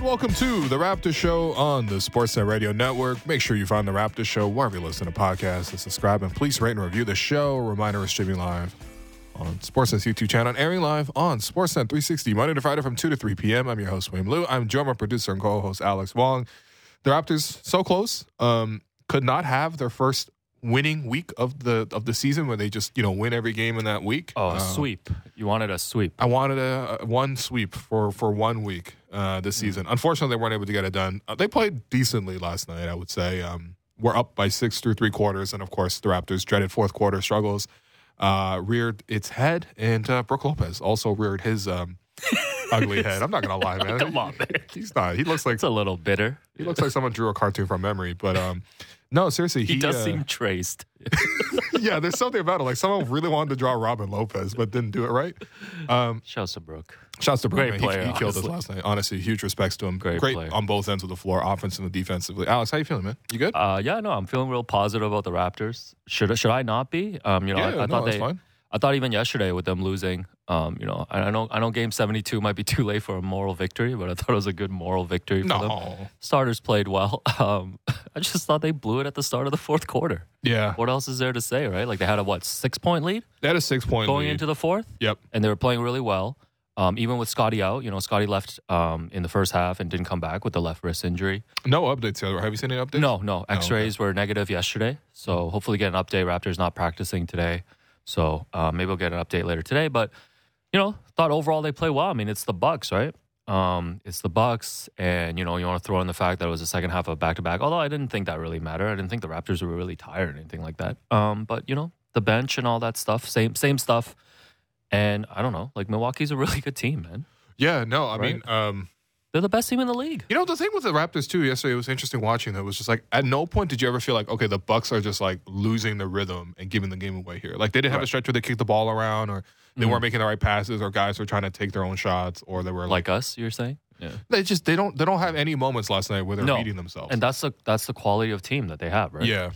Welcome to The Raptors Show on the Sportsnet Radio Network. Make sure you find The Raptors Show wherever you listen to podcasts and subscribe. And please rate and review the show. A reminder, we're streaming live on Sportsnet's YouTube channel and airing live on Sportsnet 360 Monday to Friday from 2 to 3 p.m. I'm your host, William Liu. I'm joined by producer and co-host, Alex Wong. The Raptors, so close, could not have their first winning week of the season where they just, win every game in that week. Oh, a sweep. You wanted a sweep. I wanted a one sweep for 1 week. This season. Unfortunately, they weren't able to get it done. They played decently last night, I would say. We're up by 6 through 3 quarters, and of course, the Raptors' dreaded fourth quarter struggles reared its head, and Brook Lopez also reared his ugly head. I'm not gonna lie, man. Come on, man. He's not. He looks like it's a little bitter. He looks like someone drew a cartoon from memory, but no, seriously, he does seem traced. Yeah, there's something about it. Like someone really wanted to draw Robin Lopez, but didn't do it right. Shouts to Brook. Shouts to Brook. Great player. He killed us last night. Honestly, huge respects to him. Great player on both ends of the floor, offensively, defensively. Alex, how you feeling, man? You good? I'm feeling real positive about the Raptors. Should I not be? I thought even yesterday with them losing. I know Game 72 might be too late for a moral victory, but I thought it was a good moral victory for them. Starters played well. I just thought they blew it at the start of the fourth quarter. Yeah. What else is there to say, right? Like they had a 6-point lead? They had a 6-point lead going into the fourth. Yep. And they were playing really well. Even with Scottie out, Scottie left in the first half and didn't come back with the left wrist injury. No updates. Have you seen any updates? No. X-rays were negative yesterday, so hopefully get an update. Raptors not practicing today, so maybe we'll get an update later today. But thought overall they play well. I mean, it's the Bucks, right? It's the Bucks, and you want to throw in the fact that it was the second half of back-to-back, although I didn't think that really mattered. I didn't think the Raptors were really tired or anything like that. But, the bench and all that stuff, same stuff. And I don't know, like Milwaukee's a really good team, man. Yeah, no, I mean... They're the best team in the league. The thing with the Raptors, too, yesterday, it was interesting watching them. It was just like, at no point did you ever feel like, okay, the Bucks are just like losing the rhythm and giving the game away here. Like, they didn't have a stretch where they kicked the ball around, or they weren't making the right passes, or guys were trying to take their own shots, or they were like us, you're saying? Yeah. They don't have any moments last night where they're beating themselves. And that's the quality of team that they have, right? Yeah.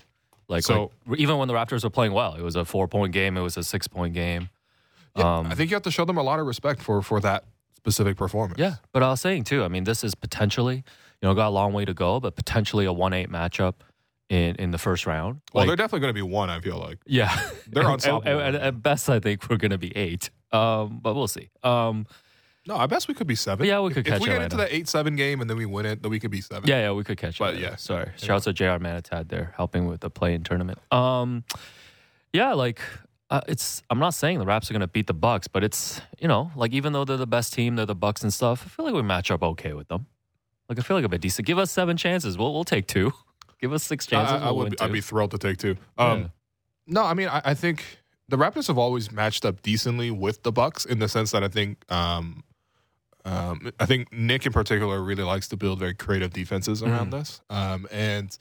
Like, even when the Raptors were playing well, it was a 4-point game, it was a 6-point game. Yeah, I think you have to show them a lot of respect for that specific performance. Yeah, but I was saying too, I mean, this is potentially, got a long way to go, but potentially a 1-8 matchup in the first round. Well, they're definitely going to be 1, I feel like. Yeah. They're unstoppable. At best, I think we're going to be 8, but we'll see. No, I guess we could be 7. Yeah, we could catch it. If we get into the 8-7 game and then we win it, then we could be 7. Yeah, we could catch it. But yeah. Sorry. Shouts to JR Manatad there, helping with the play-in tournament. I'm not saying the Raps are going to beat the Bucks, but it's, even though they're the best team, they're the Bucks and stuff, I feel like we match up okay with them. Like, I feel like a bit decent. Give us 7 chances. We'll take 2. Give us 6 chances. I'd be thrilled to take 2. Yeah. No, I mean, I think the Raptors have always matched up decently with the Bucks in the sense that I think Nick in particular really likes to build very creative defenses around this. And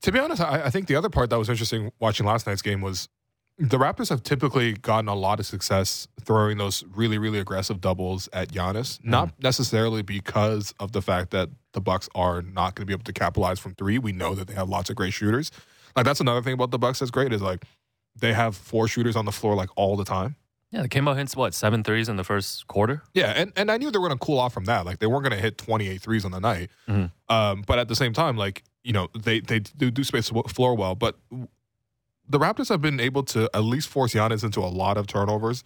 to be honest, I think the other part that was interesting watching last night's game was the Raptors have typically gotten a lot of success throwing those really, really aggressive doubles at Giannis, not necessarily because of the fact that the Bucks are not going to be able to capitalize from 3. We know that they have lots of great shooters. Like, that's another thing about the Bucks that's great is, like, they have 4 shooters on the floor, like, all the time. Yeah, they came out hits, 7 threes in the first quarter? Yeah, and I knew they were going to cool off from that. Like, they weren't going to hit 28 threes on the night. But at the same time, like, they do space the floor well, but the Raptors have been able to at least force Giannis into a lot of turnovers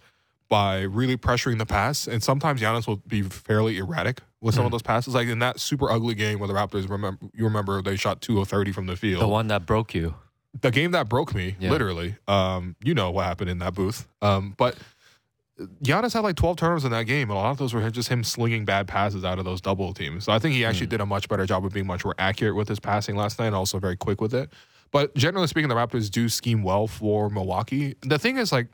by really pressuring the pass. And sometimes Giannis will be fairly erratic with some of those passes. Like in that super ugly game where the Raptors, remember they shot 2 of 30 from the field. The one that broke you. The game that broke me, literally. You know what happened in that booth. But Giannis had 12 turnovers in that game, and a lot of those were just him slinging bad passes out of those double teams. So I think he actually did a much better job of being much more accurate with his passing last night and also very quick with it. But generally speaking, the Raptors do scheme well for Milwaukee. The thing is, like,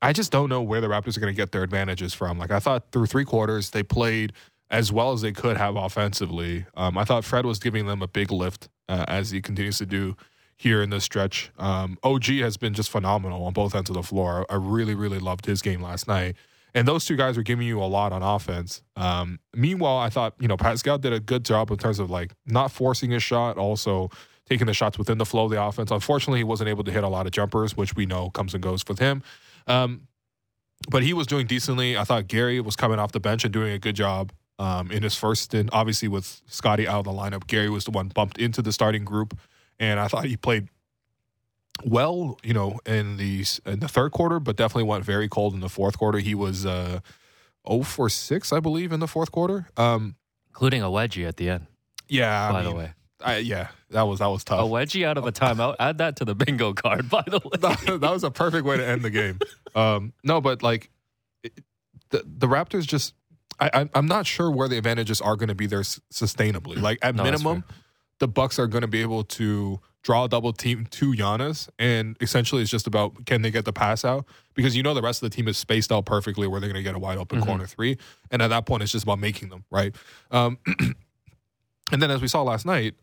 I just don't know where the Raptors are going to get their advantages from. Like, I thought through 3 quarters, they played as well as they could have offensively. I thought Fred was giving them a big lift, as he continues to do here in this stretch. OG has been just phenomenal on both ends of the floor. I really, really loved his game last night. And those 2 guys were giving you a lot on offense. Meanwhile, I thought, Pascal did a good job in terms of, like, not forcing his shot, also taking the shots within the flow of the offense. Unfortunately, he wasn't able to hit a lot of jumpers, which we know comes and goes with him. But he was doing decently. I thought Gary was coming off the bench and doing a good job in his first stint. Obviously, with Scottie out of the lineup, Gary was the one bumped into the starting group, and I thought he played well, you know, in the third quarter, but definitely went very cold in the fourth quarter. He was 0 for 6, I believe, in the fourth quarter. Including a wedgie at the end. Yeah. By the way. That was tough. A wedgie out of a timeout. Add that to the bingo card, by the way. That was a perfect way to end the game. The Raptors just, I'm not sure where the advantages are going to be there sustainably. Like, at minimum, the Bucks are going to be able to draw a double team to Giannis, and essentially it's just about, can they get the pass out? Because you know the rest of the team is spaced out perfectly where they're going to get a wide open corner three. And at that point, it's just about making them, right? And then, as we saw last night,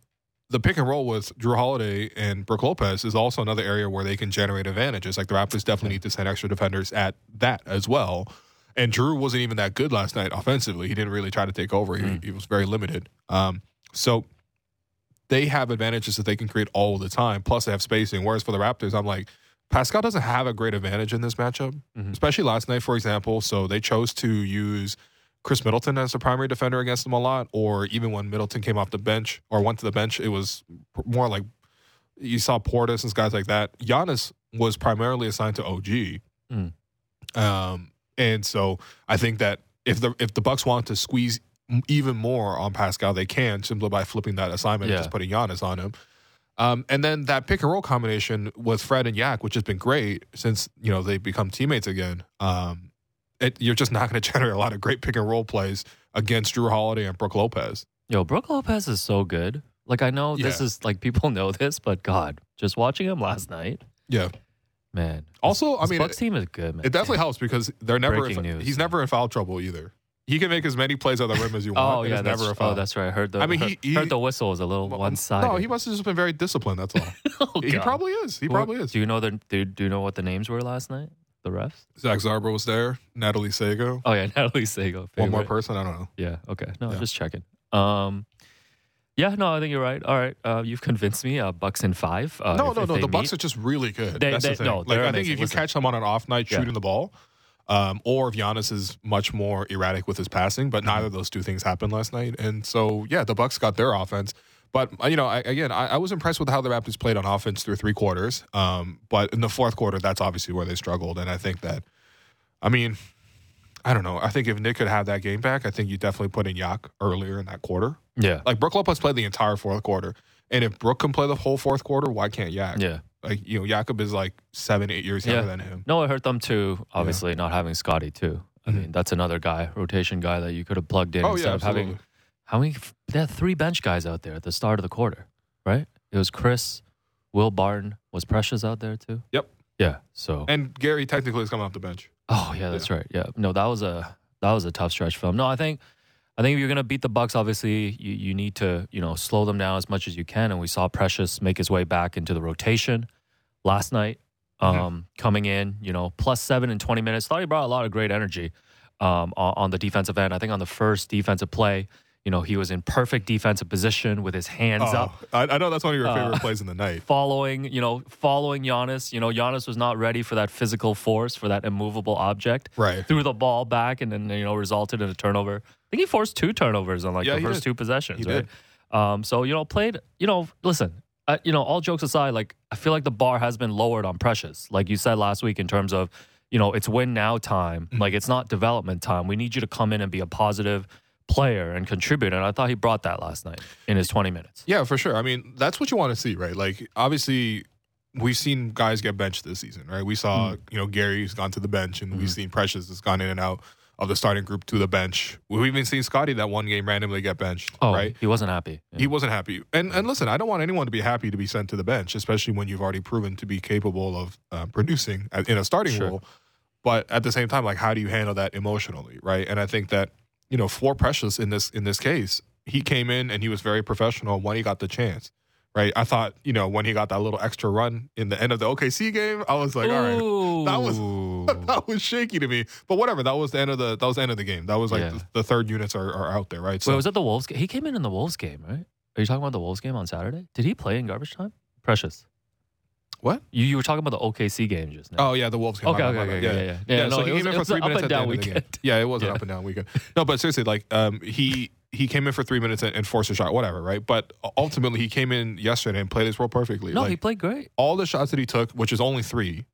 the pick and roll with Jrue Holiday and Brook Lopez is also another area where they can generate advantages. Like, the Raptors definitely need to send extra defenders at that as well. And Jrue wasn't even that good last night offensively. He didn't really try to take over. He was very limited. So they have advantages that they can create all the time. Plus, they have spacing. Whereas for the Raptors, I'm like, Pascal doesn't have a great advantage in this matchup, especially last night, for example. So they chose to use Chris Middleton as the primary defender against them a lot, or even when Middleton came off the bench or went to the bench, it was more like you saw Portis and guys like that. Giannis was primarily assigned to OG. And so I think that if the Bucks want to squeeze even more on Pascal, they can, simply by flipping that assignment and just putting Giannis on him. And then that pick and roll combination with Fred and Yak, which has been great since, you know, they've become teammates again. You're just not going to generate a lot of great pick and roll plays against Jrue Holiday and Brook Lopez. Yo, Brook Lopez is so good. Like, I know this is like, people know this, but God, just watching him last night. Yeah, man. Also, I mean, Bucks team is good, man. It definitely helps because they're never. He's never in foul trouble either. He can make as many plays on the rim as you want. Never a foul. Oh, that's right. I heard the. I mean, he heard the whistle is a little one-sided. No, he must have just been very disciplined. That's all. He probably is. He probably is. Do you know what the names were last night? The refs? Zach Zarber was there. Natalie Sago. Oh, yeah. Natalie Sago. Favorite. One more person? I don't know. Yeah. Okay. No, just checking. I think you're right. All right. You've convinced me. Bucks in 5. No. The Bucks are just really good. That's the thing. I think if you catch them on an off night shooting the ball, or if Giannis is much more erratic with his passing, but neither of those two things happened last night. And so, the Bucks got their offense. But, I was impressed with how the Raptors played on offense through three quarters. But in the fourth quarter, that's obviously where they struggled. And I think that, I don't know. I think if Nick could have that game back, I think you definitely put in Yak earlier in that quarter. Yeah. Like, Brook Lopez played the entire fourth quarter. And if Brook can play the whole fourth quarter, why can't Yak? Yeah. Like, Jakob is like 7-8 years younger than him. No, it hurt them too, obviously, not having Scottie too. I mean, that's another guy, rotation guy that you could have plugged in instead of having... How many? They had 3 bench guys out there at the start of the quarter, right? It was Chris, Will Barton, was Precious out there too? Yep. Yeah. So. And Gary technically is coming off the bench. Oh yeah, that's right. Yeah. No, that was a tough stretch for him. No, I think if you're gonna beat the Bucks, obviously you need to slow them down as much as you can. And we saw Precious make his way back into the rotation last night, coming in +7 in 20 minutes. Thought he brought a lot of great energy on the defensive end. I think on the first defensive play. He was in perfect defensive position with his hands up. I know that's one of your favorite plays in the night. Following Giannis. Giannis was not ready for that physical force, for that immovable object. Right. Threw the ball back and then, resulted in a turnover. I think he forced 2 turnovers on the first 2 possessions, right? So, played, listen, all jokes aside, like, I feel like the bar has been lowered on Precious. Like you said last week in terms of, it's win now time. Like, it's not development time. We need you to come in and be a positive player and contribute, and I thought he brought that last night in his 20 minutes. Yeah, for sure. I mean, that's what you want to see, right? Like, obviously, we've seen guys get benched this season, right? We saw, Gary's gone to the bench, and we've seen Precious has gone in and out of the starting group to the bench. We've even seen Scottie that one game randomly get benched, right? He wasn't happy. Yeah. He wasn't happy. And listen, I don't want anyone to be happy to be sent to the bench, especially when you've already proven to be capable of producing in a starting role. But at the same time, like, how do you handle that emotionally, right? And I think that for Precious in this case, he came in and he was very professional when he got the chance, right? I thought, when he got that little extra run in the end of the OKC game, I was like, all right, that was shaky to me. But whatever, that was the end of the game. That was like the third units are out there, right? So, wait, was that the Wolves game? He came in the Wolves game, right? Are you talking about the Wolves game on Saturday? Did he play in garbage time? Precious. What? You were talking about the OKC game just now. Oh, yeah, the Wolves game. Okay. So he came in for 3 minutes at the end of the game. Yeah, it was an up and down weekend. No, but seriously, like, he came in for 3 minutes and forced a shot, whatever, right? But ultimately, he came in yesterday and played his role perfectly. No, like, he played great. All the shots that he took, which is only three,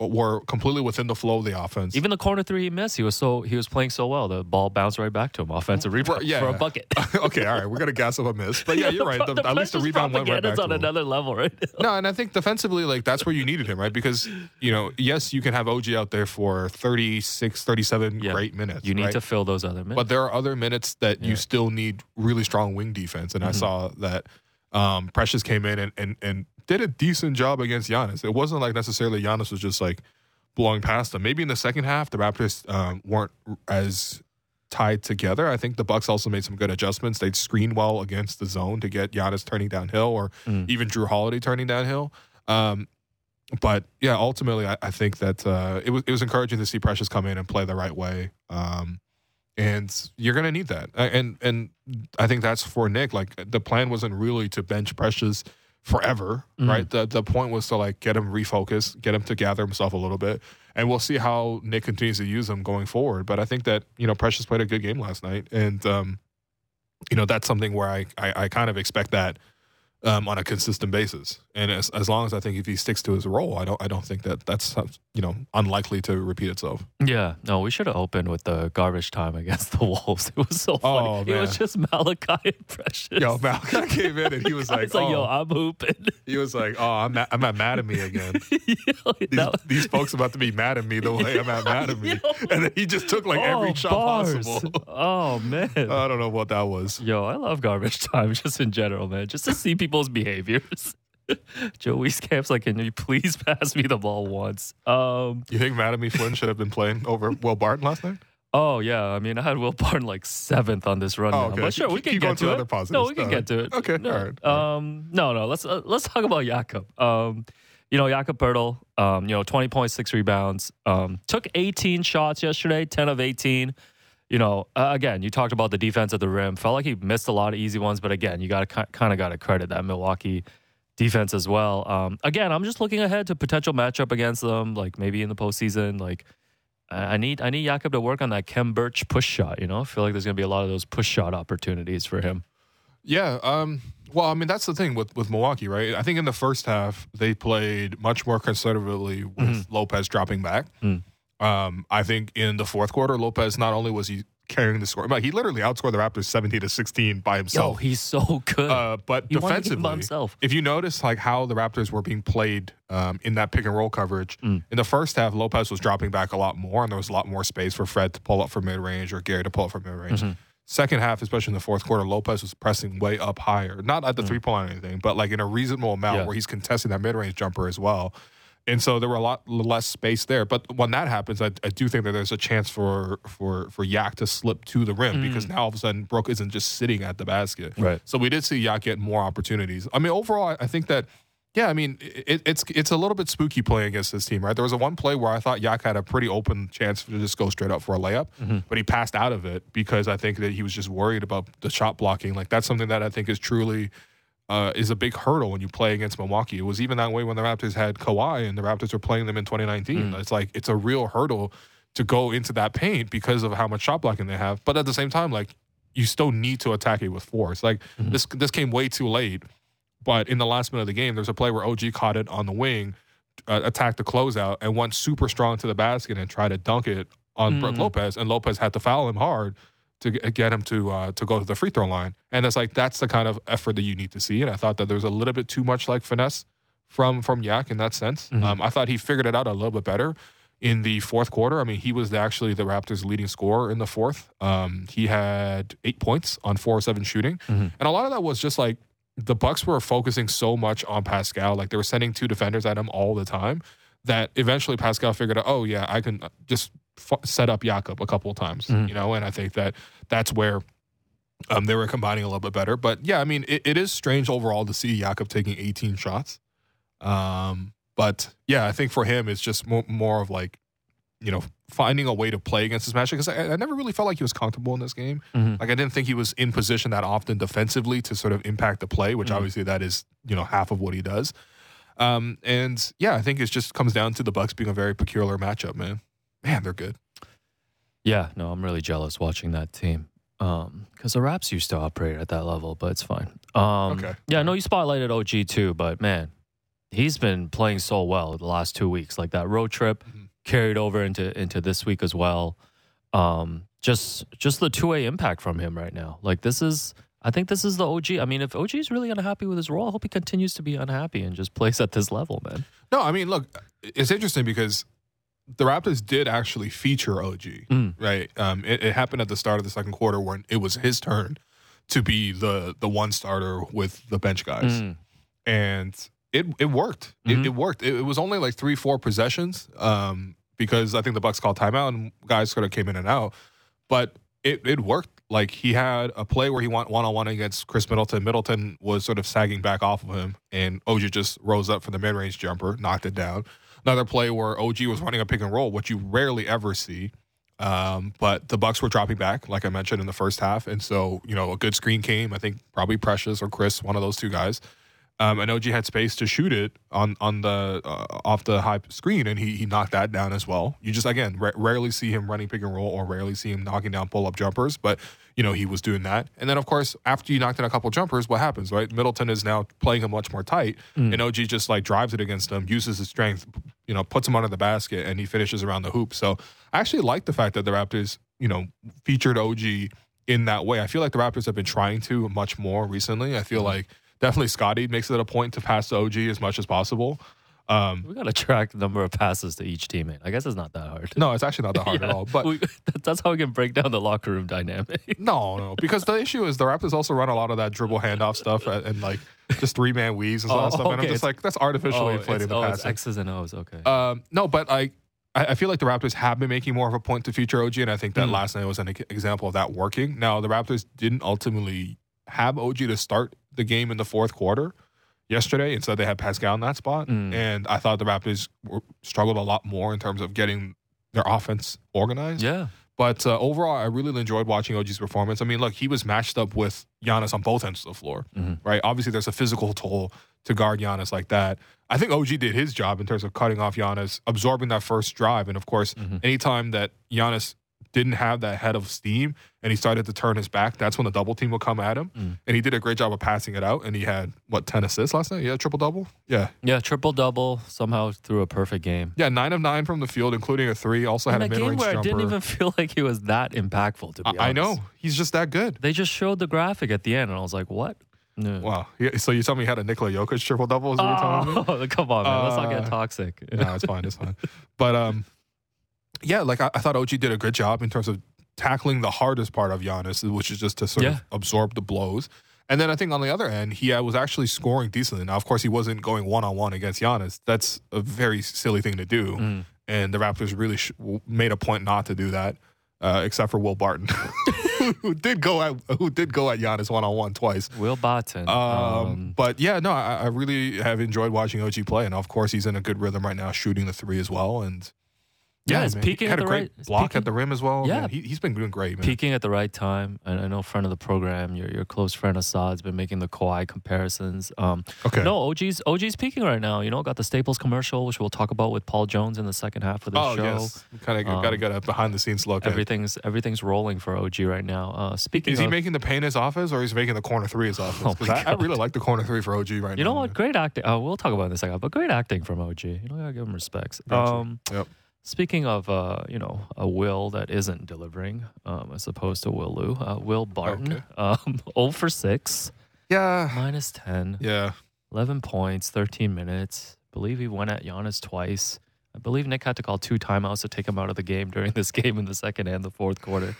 were completely within the flow of the offense. Even the corner three he missed, he was playing so well. The ball bounced right back to him. Offensive rebound for a bucket. Okay, all right, we're gonna gas up a miss, but yeah, you're right. At least the rebound went right back to him. It's on another level, right? No, and I think defensively, like that's where you needed him, right? Because yes, you can have OG out there for 36, 37 great minutes. You need to fill those other minutes, but there are other minutes that you still need really strong wing defense. And I saw that Precious came in and did a decent job against Giannis. It wasn't like necessarily Giannis was just like blowing past them. Maybe in the second half, the Raptors weren't as tied together. I think the Bucks also made some good adjustments. They'd screen well against the zone to get Giannis turning downhill or even Jrue Holiday turning downhill. But yeah, ultimately, I think that it was encouraging to see Precious come in and play the right way. And you're going to need that. And I think that's for Nick. Like the plan wasn't really to bench Precious forever, right? The point was to like get him refocused, get him to gather himself a little bit, and we'll see how Nick continues to use him going forward. But I think that Precious played a good game last night, and that's something where I kind of expect that on a consistent basis. And as long as I think if he sticks to his role, I don't think that that's unlikely to repeat itself. Yeah, no, we should have opened with the garbage time against the Wolves. It was so funny. Man. It was just Malachi and Precious. Yo, Malachi came in and he was like, "Oh, yo, I'm hooping." He was like, "Oh, I'm not mad at me again." These folks about to be mad at me the way I'm not mad at me. And then he just took like every shot possible. Oh man, I don't know what that was. Yo, I love garbage time just in general, man. Just to see people's behaviors. Joey's camp's like, "Can you please pass me the ball once?" You think Malachi Flynn should have been playing over Will Barton last night? Oh, yeah. I mean, I had Will Barton like 7th on this run. Oh, okay. But sure, we can get to it. No, we can get to it. Okay, all right. No. Let's talk about Jakob. Jakob Poeltl, 20 points, 6 rebounds. Took 18 shots yesterday, 10 of 18. Again, you talked about the defense at the rim. Felt like he missed a lot of easy ones, but again, you got to credit that Milwaukee defense as well. Again, I'm just looking ahead to potential matchup against them, like maybe in the postseason. Like, I need Jakob to work on that Kem Birch push shot. I feel like there's gonna be a lot of those push shot opportunities for him. Yeah. Well, I mean, that's the thing with Milwaukee, right? I think in the first half they played much more conservatively with Lopez dropping back. I think in the fourth quarter, Lopez not only was he carrying the score, but he literally outscored the Raptors 17-16 by himself. Yo, he's so good. But he defensively, if you notice like how the Raptors were being played in that pick and roll coverage, in the first half, Lopez was dropping back a lot more, and there was a lot more space for Fred to pull up from mid range or Gary to pull up from mid range. Second half, especially in the fourth quarter, Lopez was pressing way up higher, not at the 3-point or anything, but like in a reasonable amount where he's contesting that mid range jumper as well. And so there were a lot less space there. But when that happens, I do think that there's a chance for Yak to slip to the rim because now all of a sudden Brook isn't just sitting at the basket. Right. So we did see Yak get more opportunities. I mean, overall, I think that, it's a little bit spooky playing against this team, right? There was a one play where I thought Yak had a pretty open chance to just go straight up for a layup, but he passed out of it because I think that he was just worried about the shot blocking. Like that's something that I think is truly – is a big hurdle when you play against Milwaukee. It was even that way when the Raptors had Kawhi and the Raptors were playing them in 2019. It's like it's a real hurdle to go into that paint because of how much shot blocking they have. But at the same time, like you still need to attack it with force. Like this came way too late. But in the last minute of the game, there's a play where OG caught it on the wing, attacked the closeout, and went super strong to the basket and tried to dunk it on Brook Lopez, and Lopez had to foul him hard to get him to go to the free throw line. And it's like, that's the kind of effort that you need to see. And I thought that there was a little bit too much like finesse from Yak in that sense. I thought he figured it out a little bit better in the fourth quarter. I mean, he was actually the Raptors' leading scorer in the fourth. He had 8 points on 4 of 7 shooting. And a lot of that was just like the Bucks were focusing so much on Pascal. Like they were sending 2 defenders at him all the time that eventually Pascal figured out, oh yeah, I can just set up Jakob a couple of times, and I think that that's where they were combining a little bit better. But yeah, I mean, it is strange overall to see Jakob taking 18 shots. But yeah, I think for him, it's just more of like you know, finding a way to play against this matchup, because I never really felt like he was comfortable in this game. Mm-hmm. Like, I didn't think he was in position that often defensively to sort of impact the play, which obviously that is, you know, half of what he does. And yeah, I think it just comes down to the Bucks being a very peculiar matchup, man. Man, they're good. Yeah, no, I'm really jealous watching that team. Because the Raps used to operate at that level, but it's fine. Okay. Yeah, no, you spotlighted OG too, but man, he's been playing so well the last 2 weeks. Like, that road trip carried over into this week as well. Just the two-way impact from him right now. Like, I think this is the OG. I mean, if OG is really unhappy with his role, I hope he continues to be unhappy and just plays at this level, man. No, I mean, look, it's interesting because the Raptors did actually feature OG, right? It happened at the start of the second quarter when it was his turn to be the one starter with the bench guys. And it worked. It worked. It was only like 3-4 possessions because I think the Bucks called timeout and guys sort of came in and out. But it worked. Like, he had a play where he went one-on-one against Chris Middleton. Middleton was sort of sagging back off of him, and OG just rose up for the mid-range jumper, knocked it down. Another play where OG was running a pick and roll, which you rarely ever see. But the Bucks were dropping back, like I mentioned, in the first half. And so, you know, a good screen came. I think probably Precious or Chris, one of those two guys. And OG had space to shoot it on the off the high screen, and he knocked that down as well. You just, again, rarely see him running pick and roll or rarely see him knocking down pull-up jumpers, but, you know, he was doing that. And then, of course, after you knocked in a couple jumpers, what happens, right? Middleton is now playing him much more tight, and OG just, like, drives it against him, uses his strength, you know, puts him under the basket, and he finishes around the hoop. So I actually like the fact that the Raptors, you know, featured OG in that way. I feel like the Raptors have been trying to much more recently. I feel like definitely Scottie makes it a point to pass to OG as much as possible. We got to track the number of passes to each teammate. I guess it's not that hard. No, it's actually not that hard at all. But that's how we can break down the locker room dynamic. No, because the issue is the Raptors also run a lot of that dribble handoff stuff and like just three-man weaves and all that stuff. Okay. And I'm just like, that's artificially inflating the passes. X's and O's, okay. No, but I feel like the Raptors have been making more of a point to feature OG, and I think that last night was an example of that working. Now, the Raptors didn't ultimately have OG to start the game in the fourth quarter yesterday, and so they had Pascal in that spot. And I thought the Raptors struggled a lot more in terms of getting their offense organized. Yeah. But overall, I really enjoyed watching OG's performance. I mean, look, he was matched up with Giannis on both ends of the floor, right? Obviously, there's a physical toll to guard Giannis like that. I think OG did his job in terms of cutting off Giannis, absorbing that first drive. And, of course, anytime that Giannis didn't have that head of steam and he started to turn his back, that's when the double team would come at him. And he did a great job of passing it out, and he had, 10 assists last night? Yeah, triple-double? Yeah, triple-double, somehow threw a perfect game. Yeah, 9 of 9 from the field, including a 3, also had a mid-range jumper. In a game where I didn't even feel like he was that impactful, to be honest. I know. He's just that good. They just showed the graphic at the end, and I was like, what? No. Wow. So you tell me you had a Nikola Jokic triple-double? Oh, come on, man. Let's not get toxic. No, it's fine. But, yeah, like I thought OG did a good job in terms of tackling the hardest part of Giannis, which is just to sort of absorb the blows. And then I think on the other end, he was actually scoring decently. Now, of course, he wasn't going one-on-one against Giannis. That's a very silly thing to do. And the Raptors really made a point not to do that, except for Will Barton, who did go at Giannis one-on-one twice. Will Barton. But yeah, no, I really have enjoyed watching OG play. And, of course, he's in a good rhythm right now, shooting the 3 as well. And yeah, it's peaking at the right time. He had a great block at the rim as well. Yeah. Man, he's been doing great, man. Peaking at the right time. I know a friend of the program, your close friend Assad's been making the Kawhi comparisons. Okay. No, OG's peaking right now. You know, got the Staples commercial, which we'll talk about with Paul Jones in the second half of the show. Oh, yes. Kind of got to get a behind-the-scenes look. Everything's rolling for OG right now. Speaking. Is he making the paint his offense, or he's making the corner three his offense? Because I really like the corner three for OG right now. You know what? Man. Great acting. We'll talk about it in a second, but great acting from OG. You know, I got to give him respects. Gotcha. Yep. Speaking of, a Will that isn't delivering, as opposed to Will Lou, Will Barton, 0-for-6. Yeah. -10. Yeah. 11 points, 13 minutes. I believe he went at Giannis twice. I believe Nick had to call 2 timeouts to take him out of the game during this game in the second and the fourth quarter.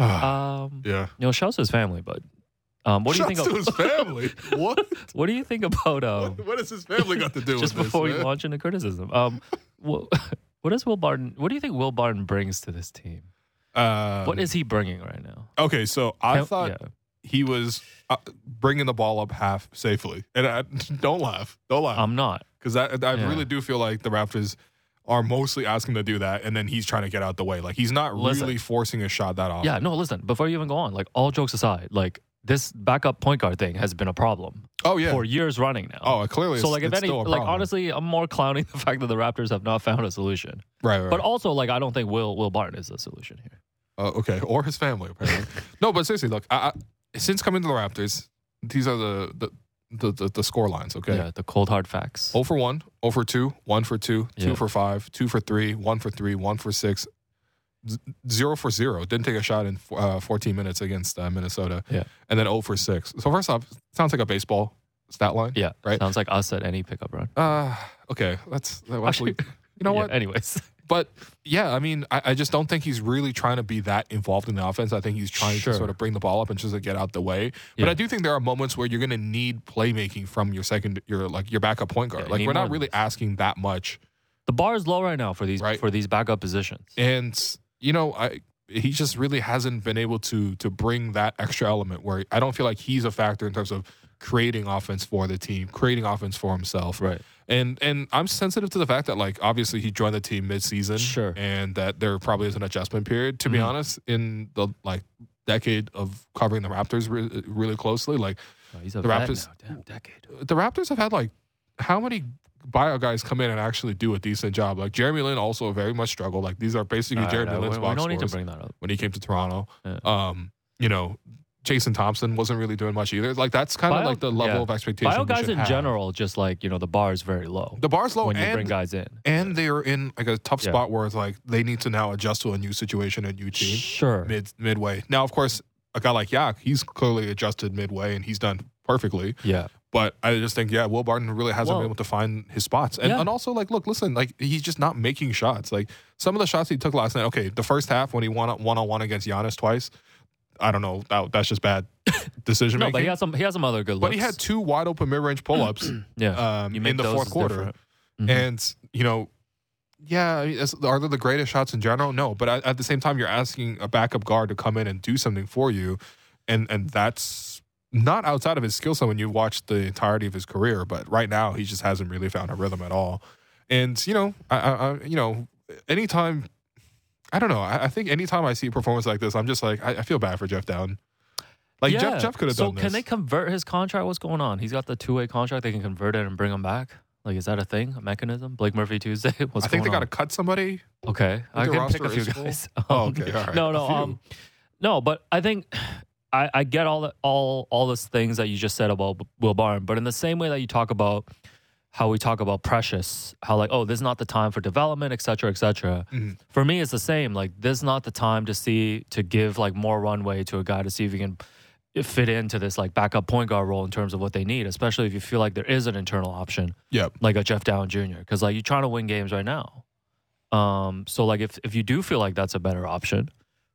Yeah. You know, shouts to his family, but what do you think about... What has his family got to do with this? Just before we launch into criticism. What does Will Barton? What do you think Will Barton brings to this team? What is he bringing right now? Okay, so he was bringing the ball up half safely, and don't laugh. I'm not, because I really do feel like the Raptors are mostly asking him to do that, and then he's trying to get out the way. Like, he's not really forcing a shot that often. Yeah, no, listen, before you even go on, like, all jokes aside, like, this backup point guard thing has been a problem. Oh, yeah. For years running now. Oh, clearly. So, like, if any, like, honestly, I'm more clowning the fact that the Raptors have not found a solution. Right. But also, like, I don't think Will Barton is the solution here. Okay. Or his family, apparently. No, but seriously, look, I since coming to the Raptors, these are the score lines, okay? Yeah, the cold hard facts. 0 for 1, 0 for 2, 1 for 2, 2 for 5, 2 for 3, 1 for 3, 1 for 6, 0 for 0. Didn't take a shot in 14 minutes against Minnesota. Yeah. And then 0 for 6. So first off, sounds like a baseball stat line. Yeah, right? Sounds like us at any pickup run. Okay, that's actually, you know what? Anyways. But, yeah, I mean, I just don't think he's really trying to be that involved in the offense. I think he's trying to sort of bring the ball up and just get out the way. Yeah. But I do think there are moments where you're going to need playmaking from your backup point guard. Yeah, like, we're not really asking that much. The bar is low right now for these backup positions. And, you know, he just really hasn't been able to bring that extra element where I don't feel like he's a factor in terms of creating offense for the team, creating offense for himself. Right. And I'm sensitive to the fact that, like, obviously he joined the team mid-season. Sure. And that there probably is an adjustment period. To be honest, in the, like, decade of covering the Raptors really closely, like, he's a vet now. Damn, decade. The Raptors have had, like, how many bio guys come in and actually do a decent job? Like, Jeremy Lin also very much struggled. Like, these are basically Lin's box scores. We don't need to bring that up. When he came to Toronto, you know, Jason Thompson wasn't really doing much either. Like, that's kind of like the level of expectation. Bio guys in general, just like, you know, the bar is very low. The bar's low when you bring guys in. And they are in like a tough spot where it's like they need to now adjust to a new situation, a new team. Sure. Midway. Now, of course, a guy like Yak, he's clearly adjusted midway and he's done perfectly. Yeah. But I just think, Will Barton really hasn't been able to find his spots. And also, like, look, listen, like, he's just not making shots. Like, some of the shots he took last night, okay, the first half when he won one-on-one against Giannis twice, I don't know. That's just bad decision making. No, but he had some other good looks. But he had two wide open mid range pull ups. In the fourth quarter, and you know, are they the greatest shots in general? No, but at the same time, you're asking a backup guard to come in and do something for you, and that's not outside of his skill set when you watch the entirety of his career. But right now, he just hasn't really found a rhythm at all. And you know, anytime. I don't know. I think anytime I see a performance like this, I'm just like, I feel bad for Jeff Dowtin. Like, Jeff could have done this. So can they convert his contract? What's going on? He's got the two-way contract. They can convert it and bring him back? Like, is that a thing? A mechanism? Blake Murphy Tuesday? What's going on? I think they got to cut somebody. Okay. I can pick a few guys. Okay. All right. No, but I think I get all those things that you just said about Will Barton, but in the same way that you talk about how we talk about Precious, how like, oh, this is not the time for development, et cetera, et cetera. Mm-hmm. For me, it's the same. Like, this is not the time to give like more runway to a guy to see if he can fit into this like backup point guard role in terms of what they need, especially if you feel like there is an internal option, like a Jeff Dowtin Jr. Because like you're trying to win games right now. So like if you do feel like that's a better option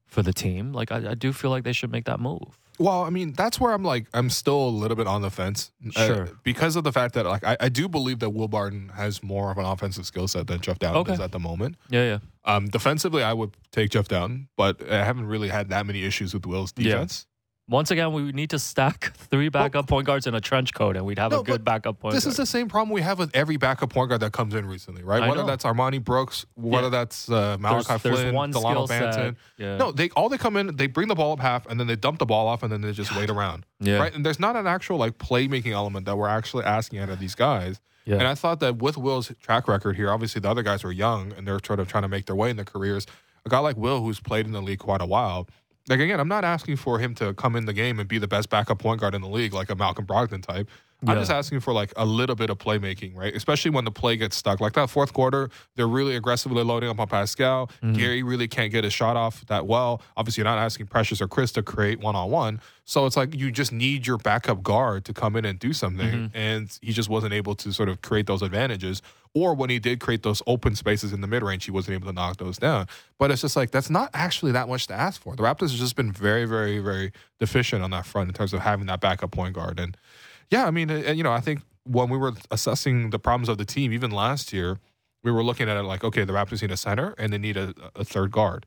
for the team, like I do feel like they should make that move. Well, I mean, that's where I'm like, I'm still a little bit on the fence. Sure. Because of the fact that, like, I do believe that Will Barton has more of an offensive skill set than Jeff Dowtin does at the moment. Yeah. Defensively, I would take Jeff Dowtin, but I haven't really had that many issues with Will's defense. Yeah. Once again, we need to stack three backup point guards in a trench coat, and we'd have a good backup point guard. This is the same problem we have with every backup point guard that comes in recently, right? Whether that's Armani Brooks, whether that's Malachi Flynn, Delano Banton. Yeah. No, they come in, they bring the ball up half, and then they dump the ball off, and then they just wait around. Yeah. Right? And there's not an actual, like, playmaking element that we're actually asking out of these guys. Yeah. And I thought that with Will's track record here, obviously the other guys were young, and they're sort of trying to make their way in their careers. A guy like Will, who's played in the league quite a while, like, again, I'm not asking for him to come in the game and be the best backup point guard in the league, like a Malcolm Brogdon type. Yeah. I'm just asking for, like, a little bit of playmaking, right? Especially when the play gets stuck. Like, that fourth quarter, they're really aggressively loading up on Pascal. Mm-hmm. Gary really can't get his shot off that well. Obviously, you're not asking Precious or Chris to create one-on-one. So it's like you just need your backup guard to come in and do something. Mm-hmm. And he just wasn't able to sort of create those advantages. Or when he did create those open spaces in the mid-range, he wasn't able to knock those down. But it's just like, that's not actually that much to ask for. The Raptors have just been very, very, very deficient on that front in terms of having that backup point guard. And, yeah, I mean, and, you know, I think when we were assessing the problems of the team, even last year, we were looking at it like, okay, the Raptors need a center and they need a third guard,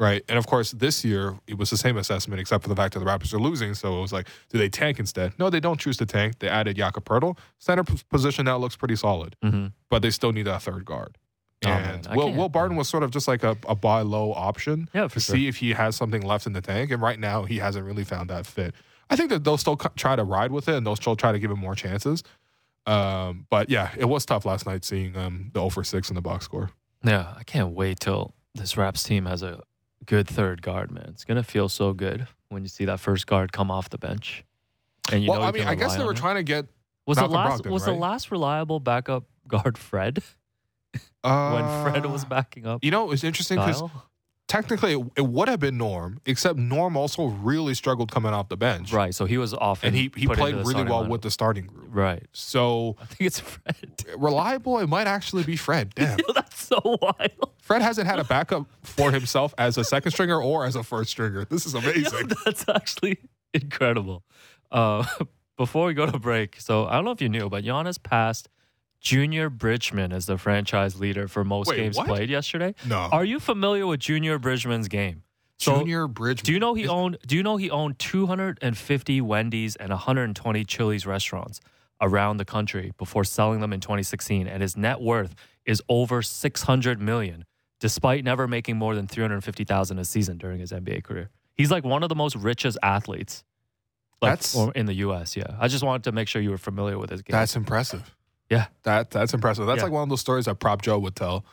right? And, of course, this year, it was the same assessment except for the fact that the Raptors are losing. So it was like, do they tank instead? No, they don't choose to tank. They added Jakob Poeltl. Center position now looks pretty solid. Mm-hmm. But they still need that third guard. And Will Barton was sort of just like a buy low option to see if he has something left in the tank. And right now he hasn't really found that fit. I think that they'll still try to ride with it and they'll still try to give him more chances. But yeah, it was tough last night seeing the 0 for 6 in the box score. Yeah, I can't wait till this Raps team has a good third guard, man. It's going to feel so good when you see that first guard come off the bench. And you know, I mean, I guess they were trying to get... Was the last reliable backup guard Fred? When Fred was backing up. You know, it's interesting because technically it would have been Norm, except Norm also really struggled coming off the bench. Right, so he was off. And he played really well with the starting group. Right. So... I think it's Fred. Reliable, it might actually be Fred. Damn. Yo, that's so wild. Fred hasn't had a backup for himself as a second stringer or as a first stringer. This is amazing. Yo, that's actually incredible. Before we go to break, so I don't know if you knew, but Giannis passed Junior Bridgeman as the franchise leader for most games played yesterday. No, are you familiar with Junior Bridgeman's game? So Junior Bridgeman. Do you know he owned 250 Wendy's and 120 Chili's restaurants around the country before selling them in 2016, and his net worth is over $600 million, despite never making more than $350,000 a season during his NBA career. He's like one of the most richest athletes. In the U.S., yeah. I just wanted to make sure you were familiar with his game. That's impressive. Yeah. That's impressive. That's like one of those stories that Prop Joe would tell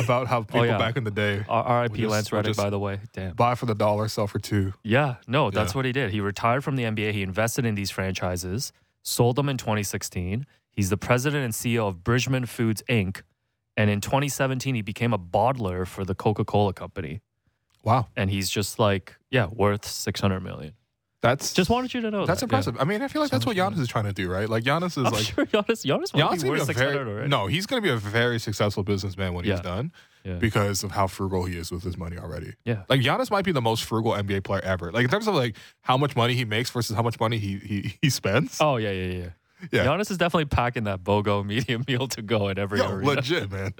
about how people back in the day. R.I.P. Lance Reddick, by the way. Damn. Buy for the $1, sell for $2. Yeah. No, that's what he did. He retired from the NBA. He invested in these franchises, sold them in 2016. He's the president and CEO of Bridgeman Foods, Inc. And in 2017, he became a bottler for the Coca-Cola company. Wow. And he's just like, worth $600 million. That's just wanted you to know. That's impressive. Yeah. I mean, I feel like that's what Giannis is trying to do, right? Like Giannis is Giannis won't be worth $600 already. No, he's going to be a very successful businessman when he's done because of how frugal he is with his money already. Yeah, like Giannis might be the most frugal NBA player ever. Like in terms of like how much money he makes versus how much money he spends. Oh yeah. Giannis is definitely packing that BOGO medium meal to go at every arena. Legit, man.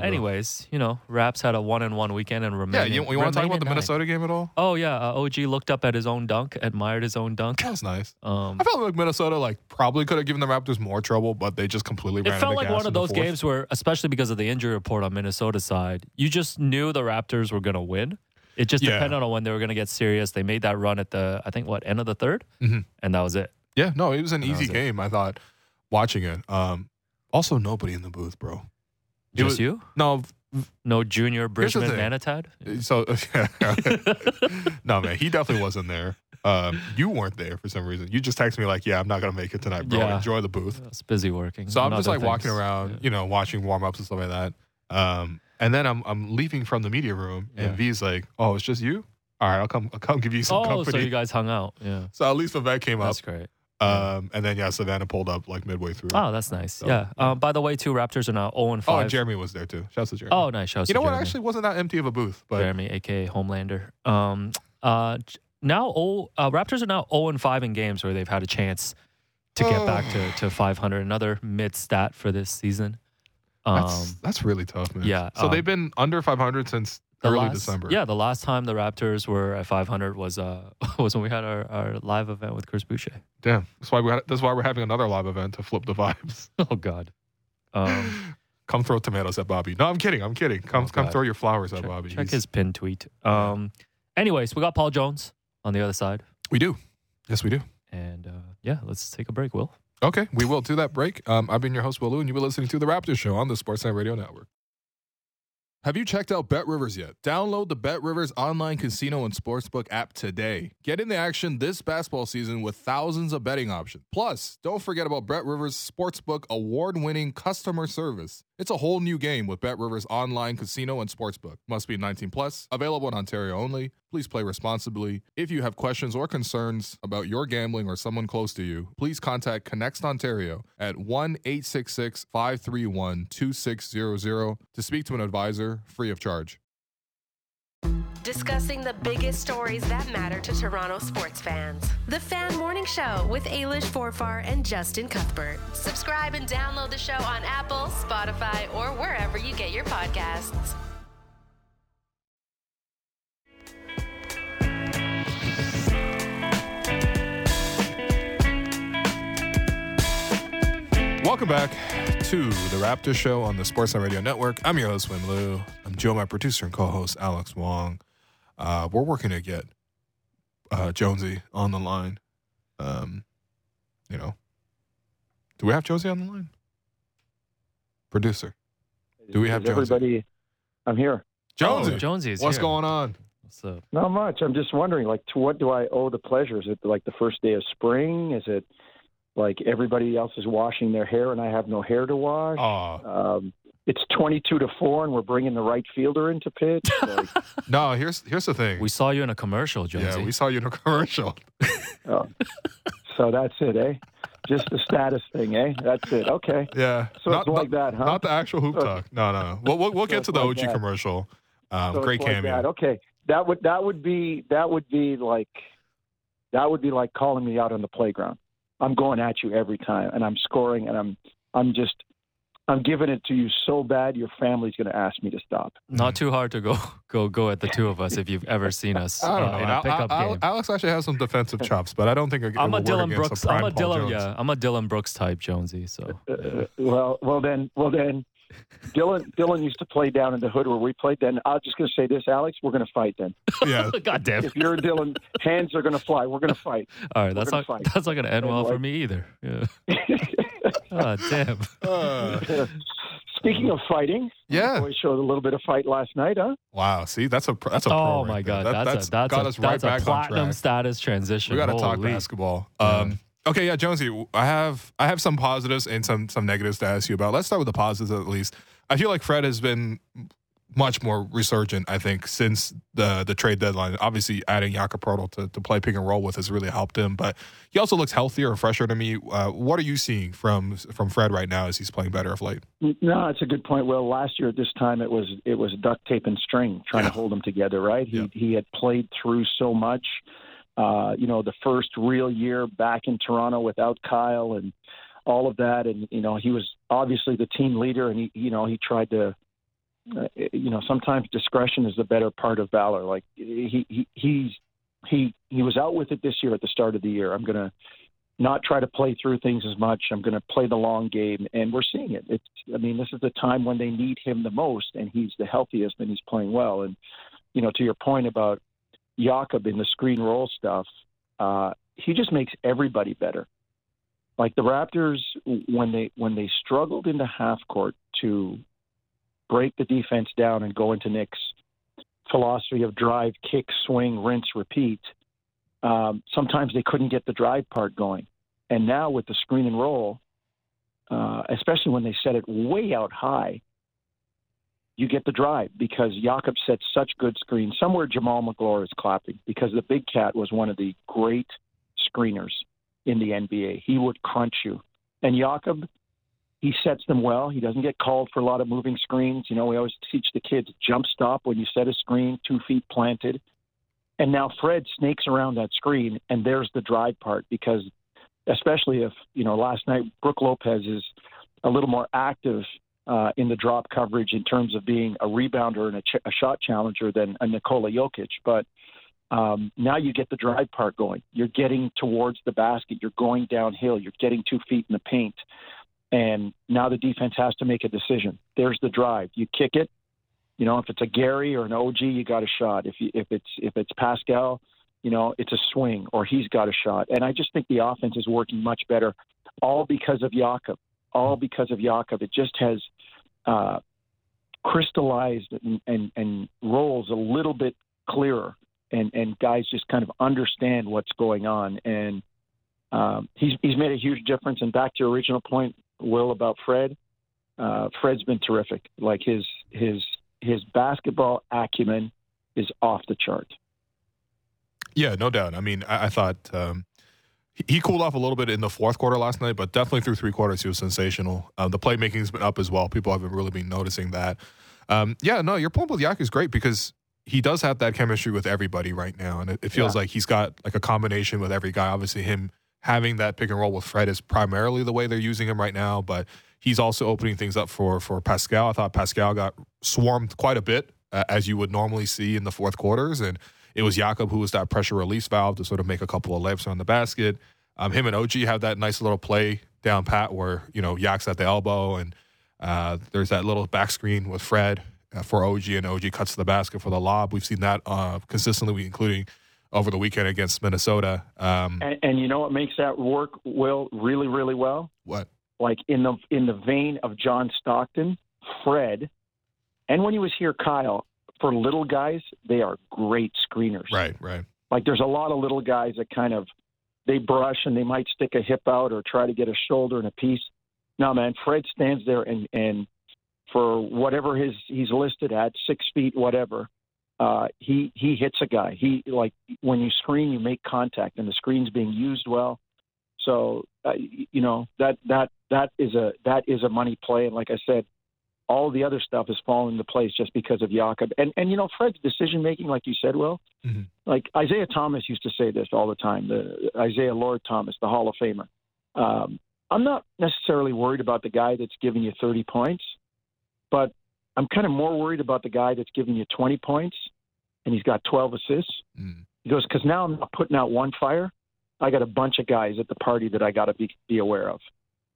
Anyways, you know, Raps had a 1-1 weekend and remaining. Yeah, you want to talk about the Minnesota game at all? Oh, yeah. OG looked up at his own dunk, admired his own dunk. That was nice. I felt like Minnesota probably could have given the Raptors more trouble, but they just completely ran out of gas. It felt like one of those games where, especially because of the injury report on Minnesota's side, you just knew the Raptors were going to win. It just depended on when they were going to get serious. They made that run at the, I think, end of the third? Mm-hmm. And that was it. Yeah, no, it was an easy game, I thought, watching it. Also, nobody in the booth, bro. Just you? No. No Junior Bridgeman Manatad? So, no, man, he definitely wasn't there. You weren't there for some reason. You just texted me I'm not going to make it tonight, bro. Yeah. Enjoy the booth. I was busy working. So I'm just walking around, watching warm-ups and stuff like that. And then I'm leaving from the media room, and V's like, oh, it's just you? All right, I'll come give you some company. Oh, so you guys hung out. Yeah. So at least Vivek came up. That's great. And then, Savannah pulled up midway through. Oh, that's nice. So. Yeah. By the way, too, Raptors are now 0-5. Oh, and Jeremy was there, too. Shouts to Jeremy. Oh, nice. Shouts to Jeremy. You know what? Actually, wasn't that empty of a booth. But... Jeremy, a.k.a. Homelander. Raptors are now 0-5 in games where they've had a chance to get back to 500. Another mid-stat for this season. That's really tough, man. Yeah. So they've been under 500 since... Early December. Yeah, the last time the Raptors were at 500 was when we had our live event with Chris Boucher. Damn, that's why we're having another live event to flip the vibes. Oh God, come throw tomatoes at Bobby. No, I'm kidding. Come throw your flowers at Bobby. Check his pinned tweet. Anyways, we got Paul Jones on the other side. We do. Yes, we do. And let's take a break, Will. Okay, we will do that break. I've been your host, Will Lou, and you've been listening to The Raptors Show on the Sportsnet Radio Network. Have you checked out BetRivers yet? Download the BetRivers online casino and sportsbook app today. Get in the action this basketball season with thousands of betting options. Plus, don't forget about BetRivers' sportsbook award-winning customer service. It's a whole new game with BetRivers online casino and sportsbook. Must be 19 plus. Available in Ontario only. Please play responsibly. If you have questions or concerns about your gambling or someone close to you, please contact Connects Ontario at 1-866-531-2600 to speak to an advisor free of charge. Discussing the biggest stories that matter to Toronto sports fans. The Fan Morning Show with Ailish Forfar and Justin Cuthbert. Subscribe and download the show on Apple, Spotify, or wherever you get your podcasts. Welcome back to the Raptors Show on the Sportsnet Radio Network. I'm your host, Wim Liu. I'm Joe, my producer, and co-host, Alex Wong. We're working to get Jonesy on the line. Do we have Jonesy on the line? Producer. Do we have Jonesy? Everybody, I'm here. Jonesy. Oh, Jonesy is what's here. Going on? What's up? Not much. I'm just wondering, to what do I owe the pleasure? Is it the first day of spring? Is it everybody else is washing their hair and I have no hair to wash? It's 22-4 and we're bringing the right fielder into pitch. No, here's the thing. We saw you in a commercial, Jonesy. Yeah, we saw you in a commercial. Oh. So that's it, eh? Just the status thing, eh? That's it. Okay. Yeah. So not, it's like not, that, huh? Not the actual hoop talk. No. We'll get to the OG commercial. So great cameo. Okay. That would be like calling me out on the playground. I'm going at you every time, and I'm scoring, and I'm giving it to you so bad your family's going to ask me to stop. Not too hard to go at the two of us if you've ever seen us in a pickup game. Alex actually has some defensive chops, but I don't think I'm a Dillon Brooks. I'm a Dillon Brooks type, Jonesy. So well then, Dillon used to play down in the hood where we played. Then I'm just going to say this, Alex, we're going to fight then. Yeah, goddamn. If you're Dillon, hands are going to fly. We're going to fight. All right, that's not going to end well for me either. Yeah. Oh, damn. Speaking of fighting, yeah, we showed a little bit of fight last night, huh? Wow, see, that's a pro. Oh my God, that's platinum status transition. We got to talk basketball. Okay, yeah, Jonesy, I have some positives and some negatives to ask you about. Let's start with the positives at least. I feel like Fred has been much more resurgent, I think, since the trade deadline. Obviously, adding Jakob Poeltl to play pick and roll with has really helped him, but he also looks healthier and fresher to me. What are you seeing from Fred right now as he's playing better of late? No, it's a good point. Well, last year at this time, it was duct tape and string trying to hold him together, right? He had played through so much. The first real year back in Toronto without Kyle and all of that. And, he was obviously the team leader and he tried to, sometimes discretion is the better part of valor. Like he was out with it this year at the start of the year. I'm going to not try to play through things as much. I'm going to play the long game and we're seeing it. This is the time when they need him the most and he's the healthiest and he's playing well. And, to your point about Jakob in the screen roll stuff, he just makes everybody better. Like the Raptors, when they struggled in the half court to break the defense down and go into Nick's philosophy of drive, kick, swing, rinse, repeat, sometimes they couldn't get the drive part going. And now with the screen and roll, especially when they set it way out high, you get the drive because Jakob set such good screens. Somewhere Jamal McGlory is clapping because the big cat was one of the great screeners in the NBA. He would crunch you. And Jakob, he sets them well. He doesn't get called for a lot of moving screens. We always teach the kids, jump stop when you set a screen, 2 feet planted. And now Fred snakes around that screen, and there's the drive part because especially if, last night Brook Lopez is a little more active in the drop coverage in terms of being a rebounder and a shot challenger than a Nikola Jokic. But now you get the drive part going. You're getting towards the basket. You're going downhill. You're getting 2 feet in the paint. And now the defense has to make a decision. There's the drive. You kick it. If it's a Gary or an OG, you got a shot. If it's Pascal, it's a swing or he's got a shot. And I just think the offense is working much better all because of Jakob. It just has crystallized and rolls a little bit clearer, and guys just kind of understand what's going on. And he's made a huge difference. And back to your original point, Will, about Fred. Fred's been terrific. Like his basketball acumen is off the chart. Yeah, no doubt. I mean, I thought. He cooled off a little bit in the fourth quarter last night, but definitely through three quarters, he was sensational. The playmaking's been up as well. People haven't really been noticing that. Your point with Yaku is great because he does have that chemistry with everybody right now, and it feels like he's got a combination with every guy. Obviously, him having that pick and roll with Fred is primarily the way they're using him right now, but he's also opening things up for Pascal. I thought Pascal got swarmed quite a bit, as you would normally see in the fourth quarters, and it was Jakob who was that pressure release valve to sort of make a couple of layups around the basket. Him and OG have that nice little play down pat where, you know, Yak's at the elbow, and there's that little back screen with Fred for OG, and OG cuts to the basket for the lob. We've seen that consistently, including over the weekend against Minnesota. And you know what makes that work, Will, really, really well? What? Like in the vein of John Stockton, Fred, and when he was here, Kyle, for little guys, they are great screeners. Right. Like there's a lot of little guys that kind of, they brush and they might stick a hip out or try to get a shoulder and a piece. No, man, Fred stands there and for whatever he's listed at, 6 feet, whatever, he hits a guy. He, like, when you screen, you make contact, and the screen's being used well. So, you know, that is a money play. And like I said, all the other stuff is falling into place just because of Jakob. And you know, Fred's decision-making, like you said, Will, mm-hmm. like Isaiah Thomas used to say this all the time, the Isaiah Lord Thomas, the Hall of Famer. I'm not necessarily worried about the guy that's giving you 30 points, but I'm kind of more worried about the guy that's giving you 20 points and he's got 12 assists. Mm. He goes, because now I'm not putting out one fire. I got a bunch of guys at the party that I got to be aware of.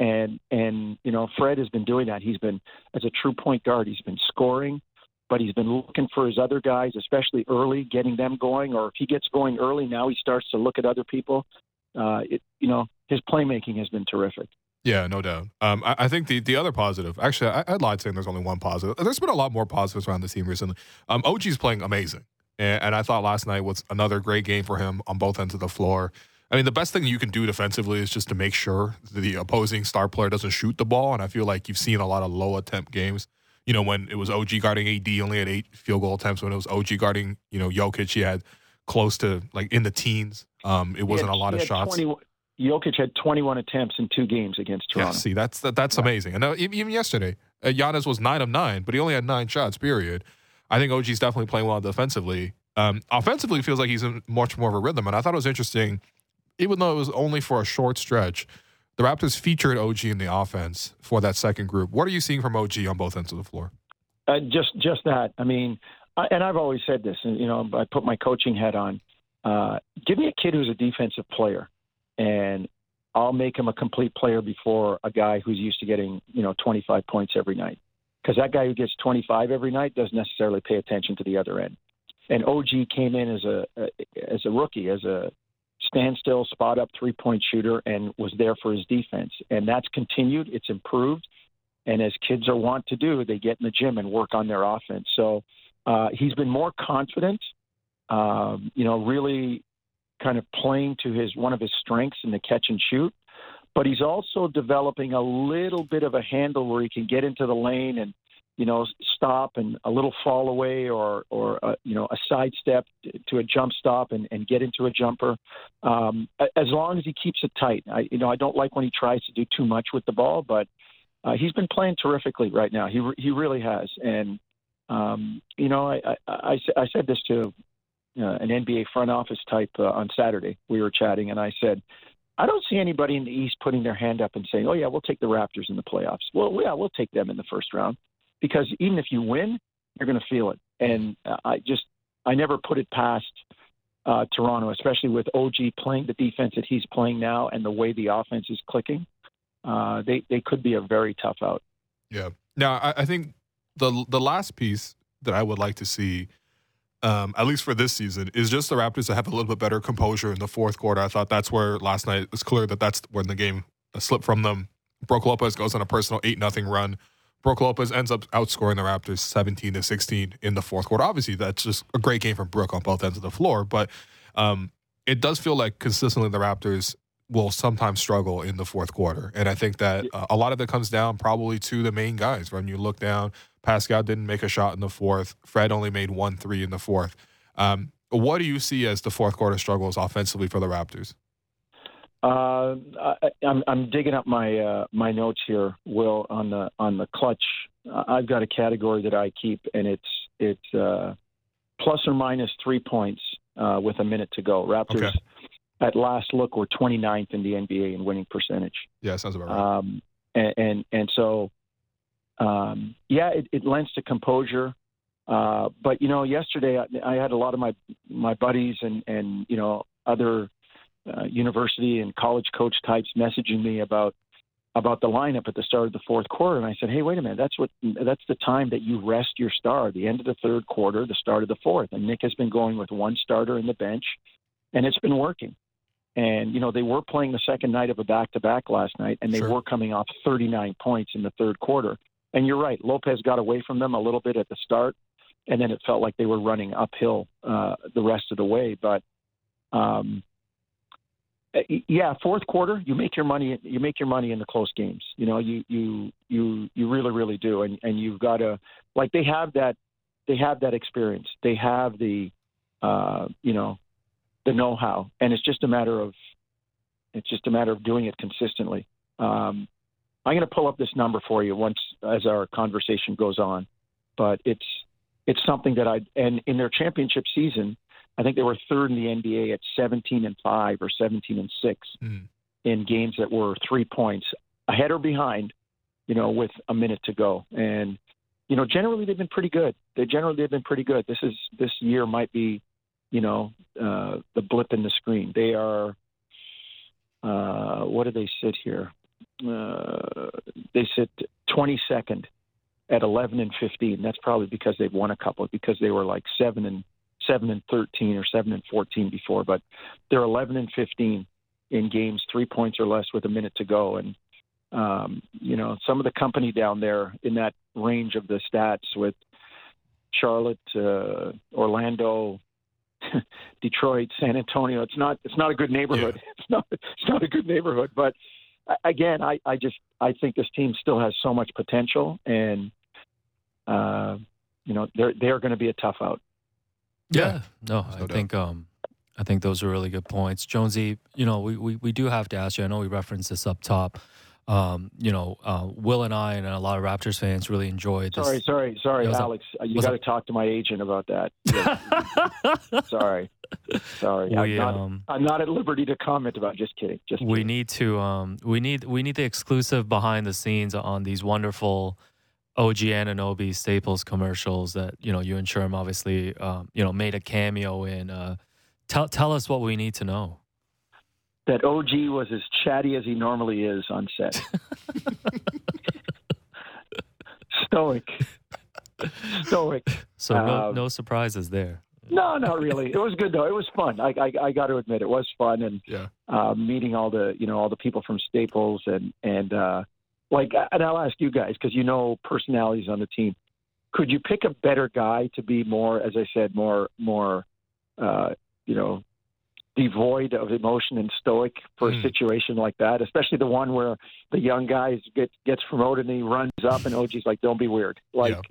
And you know, Fred has been doing that. He's been, as a true point guard, he's been scoring, but he's been looking for his other guys, especially early, getting them going. Or if he gets going early, now he starts to look at other people. You know, his playmaking has been terrific. Yeah, no doubt. I think the other positive, actually, I lied saying there's only one positive. There's been a lot more positives around this team recently. OG's playing amazing. And I thought last night was another great game for him on both ends of the floor. I mean, the best thing you can do defensively is just to make sure the opposing star player doesn't shoot the ball. And I feel like you've seen a lot of low attempt games. You know, when it was OG guarding AD, only had 8 field goal attempts. When it was OG guarding, you know, Jokic, he had close to like in the teens. It wasn't a lot of shots. Jokic had 21 attempts in 2 games against Toronto. Yeah, see, that's amazing. And even yesterday, Giannis was 9 of 9, but he only had 9 shots, period. I think OG's definitely playing well defensively. Offensively, it feels like he's in much more of a rhythm. And I thought it was interesting. Even though it was only for a short stretch, the Raptors featured OG in the offense for that second group. What are you seeing from OG on both ends of the floor? Just that. I mean, and I've always said this, and, you know, I put my coaching hat on. Give me a kid who's a defensive player, and I'll make him a complete player before a guy who's used to getting, you know, 25 points every night. Because that guy who gets 25 every night doesn't necessarily pay attention to the other end. And OG came in as a rookie, as a standstill, spot-up, three-point shooter, and was there for his defense. And that's continued. It's improved. And as kids are wont to do, they get in the gym and work on their offense. So he's been more confident, you know, really kind of playing to one of his strengths in the catch and shoot. But he's also developing a little bit of a handle where he can get into the lane and, you know, stop and a little fall away or you know, a sidestep to a jump stop and get into a jumper. As long as he keeps it tight. I don't like when he tries to do too much with the ball, but he's been playing terrifically right now. He really has. And, you know, I said this to an NBA front office type on Saturday. We were chatting, and I said, I don't see anybody in the East putting their hand up and saying, oh, yeah, we'll take the Raptors in the playoffs. Well, yeah, we'll take them in the first round. Because even if you win, you're going to feel it. And I never put it past Toronto, especially with OG playing the defense that he's playing now and the way the offense is clicking. They could be a very tough out. Yeah. Now, I think the last piece that I would like to see, at least for this season, is just the Raptors to have a little bit better composure in the fourth quarter. I thought that's where last night it was clear that's when the game slipped from them. Brook Lopez goes on a personal 8-0 run. Brook Lopez ends up outscoring the Raptors 17-16 in the fourth quarter. Obviously, that's just a great game from Brook on both ends of the floor, but it does feel like consistently the Raptors will sometimes struggle in the fourth quarter. And I think that a lot of it comes down probably to the main guys. When you look down, Pascal didn't make a shot in the fourth. Fred only made 1-3 in the fourth. What do you see as the fourth quarter struggles offensively for the Raptors? I'm digging up my my notes here, Will, on the clutch. I've got a category that I keep, and it's plus or minus 3 points with a minute to go. Raptors, okay, at last look, were 29th in the NBA in winning percentage. Yeah, sounds about right. It lends to composure. But you know, yesterday I had a lot of my buddies and you know, other university and college coach types messaging me about about the lineup at the start of the fourth quarter, and I said, hey, wait a minute, that's the time that you rest your star, the end of the third quarter, the start of the fourth. And Nick has been going with one starter in the bench, and it's been working. And, you know, they were playing the second night of a back-to-back last night, and they were coming off 39 points in the third quarter. And you're right, Lopez got away from them a little bit at the start, and then it felt like they were running uphill the rest of the way. But, yeah, fourth quarter, you make your money. You make your money in the close games. You know, you really, really do. And you've got to, like, they have that experience. They have the know-how, and it's just a matter of doing it consistently. I'm going to pull up this number for you once as our conversation goes on, but it's something that and in their championship season, I think they were third in the NBA at 17-5 or 17-6 in games that were 3 points ahead or behind, you know, with a minute to go. And, you know, generally they've been pretty good. This year might be, you know, the blip in the screen. They are, what do they sit here? They sit 22nd at 11-15. That's probably because they've won a couple, because they were like 7-13 or 7-14 before, but they're 11-15 in games 3 points or less with a minute to go. And you know, some of the company down there in that range of the stats with Charlotte, Orlando, Detroit, San Antonio, it's not a good neighborhood. Yeah. It's not a good neighborhood, but again, I think this team still has so much potential, and you know, they're going to be a tough out. Yeah. No, I think those are really good points. Jonesy, you know, we do have to ask you, I know we referenced this up top. You know, Will and I and a lot of Raptors fans really enjoyed this. Sorry, Alex. You got to talk to my agent about that. Yeah. Sorry. I'm not at liberty to comment about it. Just kidding. We need to we need the exclusive behind the scenes on these wonderful OG Anunoby Staples commercials that, you know, you and Sherm obviously, you know, made a cameo in. Tell us what we need to know. That OG was as chatty as he normally is on set. Stoic. So no surprises there. No, not really. It was good though. It was fun. I got to admit, it was fun, and meeting all the people from Staples and I'll ask you guys, because you know personalities on the team. Could you pick a better guy to be more, as I said, more you know, devoid of emotion and stoic for a situation like that, especially the one where the young guy gets promoted and he runs up and OG's like, don't be weird. Is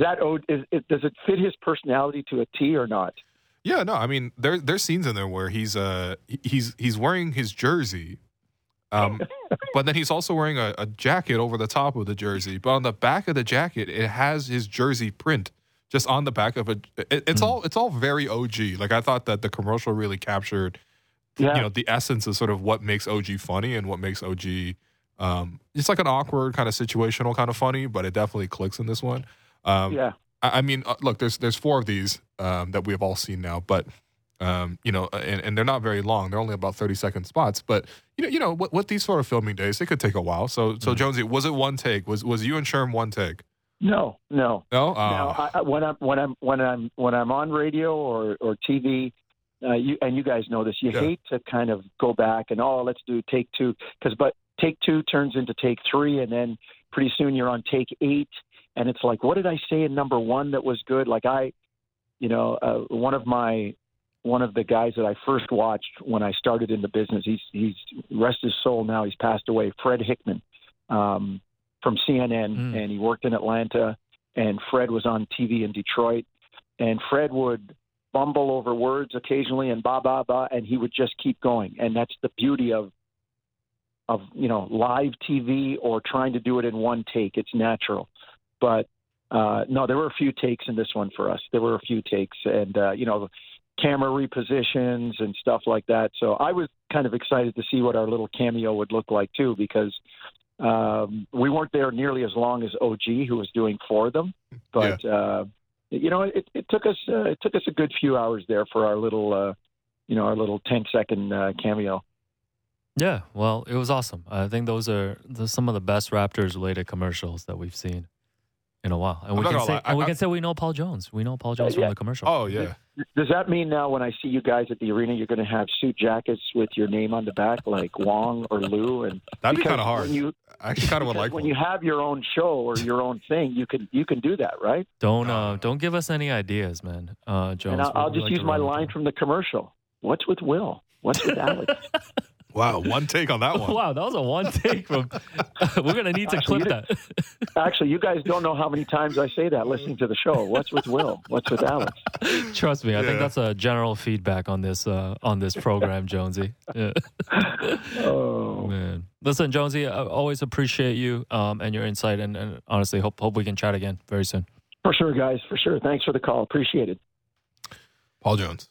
that does it fit his personality to a T or not? Yeah, no, I mean, there's scenes in there where he's wearing his jersey, but then he's also wearing a jacket over the top of the jersey, but on the back of the jacket, it has his jersey print. Just on the back of it's all very OG. Like, I thought that the commercial really captured, you know, the essence of sort of what makes OG funny and what makes OG. It's like an awkward kind of situational kind of funny, but it definitely clicks in this one. I mean, look, there's four of these that we have all seen now, but you know, and they're not very long. They're only about 30-second spots. But you know, what these sort of filming days, they could take a while. So Jonesy, was it one take? Was you and Sherm one take? No. Now, when I'm on radio or TV, you guys know this. You hate to kind of go back and let's do take two, but take two turns into take three, and then pretty soon you're on take eight, and it's like, what did I say in number one that was good? Like one of the guys that I first watched when I started in the business, he's rest his soul now, he's passed away. Fred Hickman. From CNN, and he worked in Atlanta, and Fred was on TV in Detroit, and Fred would bumble over words occasionally and blah, blah, blah, and he would just keep going. And that's the beauty of you know, live TV or trying to do it in one take. It's natural. But, no, there were a few takes in this one for us. There were a few takes and, you know, camera repositions and stuff like that. So I was kind of excited to see what our little cameo would look like too, because – we weren't there nearly as long as OG, who was doing four of them, but you know, it took us a good few hours there for our little 10-second cameo. Yeah, well, it was awesome. I think those are some of the best Raptors-related commercials that we've seen in a while. And we can say we know Paul Jones. We know Paul Jones from the commercial. Oh, yeah. Does that mean now when I see you guys at the arena, you're going to have suit jackets with your name on the back, like Wong or Lou? And that'd be kind of hard. I actually kind of would like when you have your own show or your own thing, you can do that, right? Don't give us any ideas, man, Jones. And I'll just use my line from the commercial. What's with Will? What's with Alex? Wow, one take on that one. Wow, that was a one take. We're going to need to clip that. Actually, you guys don't know how many times I say that listening to the show. What's with Will? What's with Alex? Trust me, I think that's a general feedback on this program, Jonesy. Yeah. Oh, man. Listen, Jonesy, I always appreciate you and your insight, and honestly, hope we can chat again very soon. For sure, guys, for sure. Thanks for the call. Appreciate it. Paul Jones.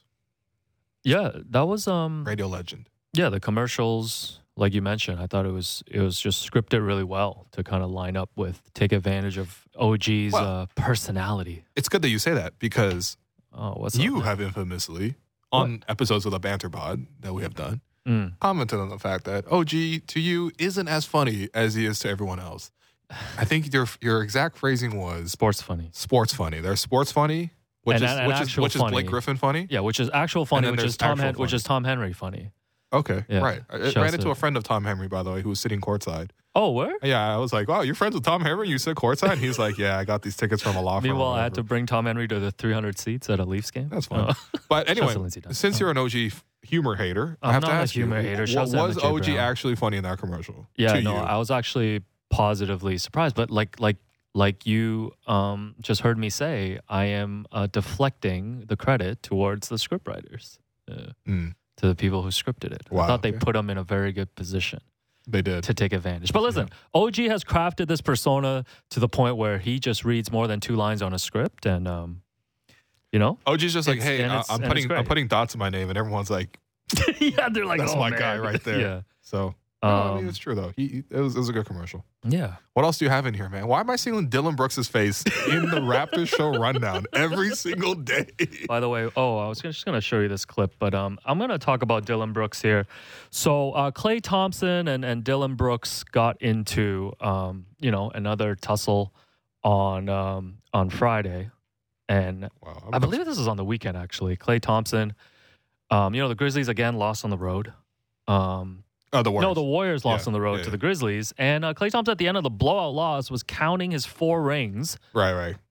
Yeah, that was... radio legend. Yeah, the commercials, like you mentioned, I thought it was just scripted really well to kind of line up with, take advantage of OG's personality. It's good that you say that because you have infamously, on episodes of the Banter Pod that we have done, commented on the fact that OG to you isn't as funny as he is to everyone else. I think your exact phrasing was... Sports funny. Sports funny. They're sports funny, which is Blake Griffin funny. Yeah, which is actual funny, which is Tom Henry funny. Okay, yeah. Right. I ran into a friend of Tom Henry, by the way, who was sitting courtside. Oh, where? Yeah, I was like, wow, you're friends with Tom Henry? You sit courtside? He's like, yeah, I got these tickets from a law firm. Meanwhile, I had to bring Tom Henry to the 300 seats at a Leafs game. That's fine. But anyway, since you're an OG humor hater, I have to ask you, was OG actually funny in that commercial? Yeah, no, I was actually positively surprised. But like you just heard me say, I am deflecting the credit towards the scriptwriters. Yeah. Mm. To the people who scripted it. Wow, I thought they put him in a very good position. They did. To take advantage. But listen, OG has crafted this persona to the point where he just reads more than two lines on a script. And, OG's just like, hey, I'm putting dots in my name. And everyone's like, yeah, they're like, that's my guy right there. Yeah. So, I mean, it's true, though. It was a good commercial. Yeah. What else do you have in here, man? Why am I seeing Dillon Brooks' face in the Raptors show rundown every single day? By the way, I was just going to show you this clip, but I'm going to talk about Dillon Brooks here. So Klay Thompson and Dillon Brooks got into, another tussle on Friday. And I believe this is on the weekend, actually. Klay Thompson, the Grizzlies, again, lost on the road. The Warriors lost on the road to the Grizzlies. And Klay Thompson, at the end of the blowout loss, was counting his four rings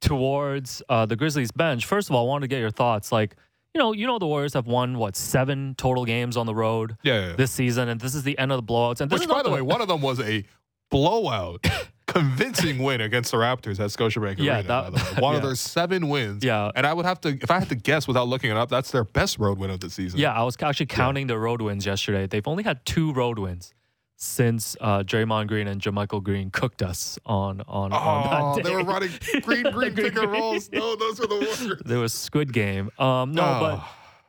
towards the Grizzlies bench. First of all, I wanted to get your thoughts. Like, the Warriors have won, seven total games on the road this season. And this is the end of the blowouts. And by the way, one of them was a blowout, convincing win against the Raptors at Scotiabank Arena. One of their seven wins. Yeah. And if I had to guess without looking it up, that's their best road win of the season. Yeah, I was actually counting the road wins yesterday. They've only had two road wins since Draymond Green and JaMychal Green cooked us on that day. They were running green pick and rolls. No, those were the Warriors. There was Squid Game. But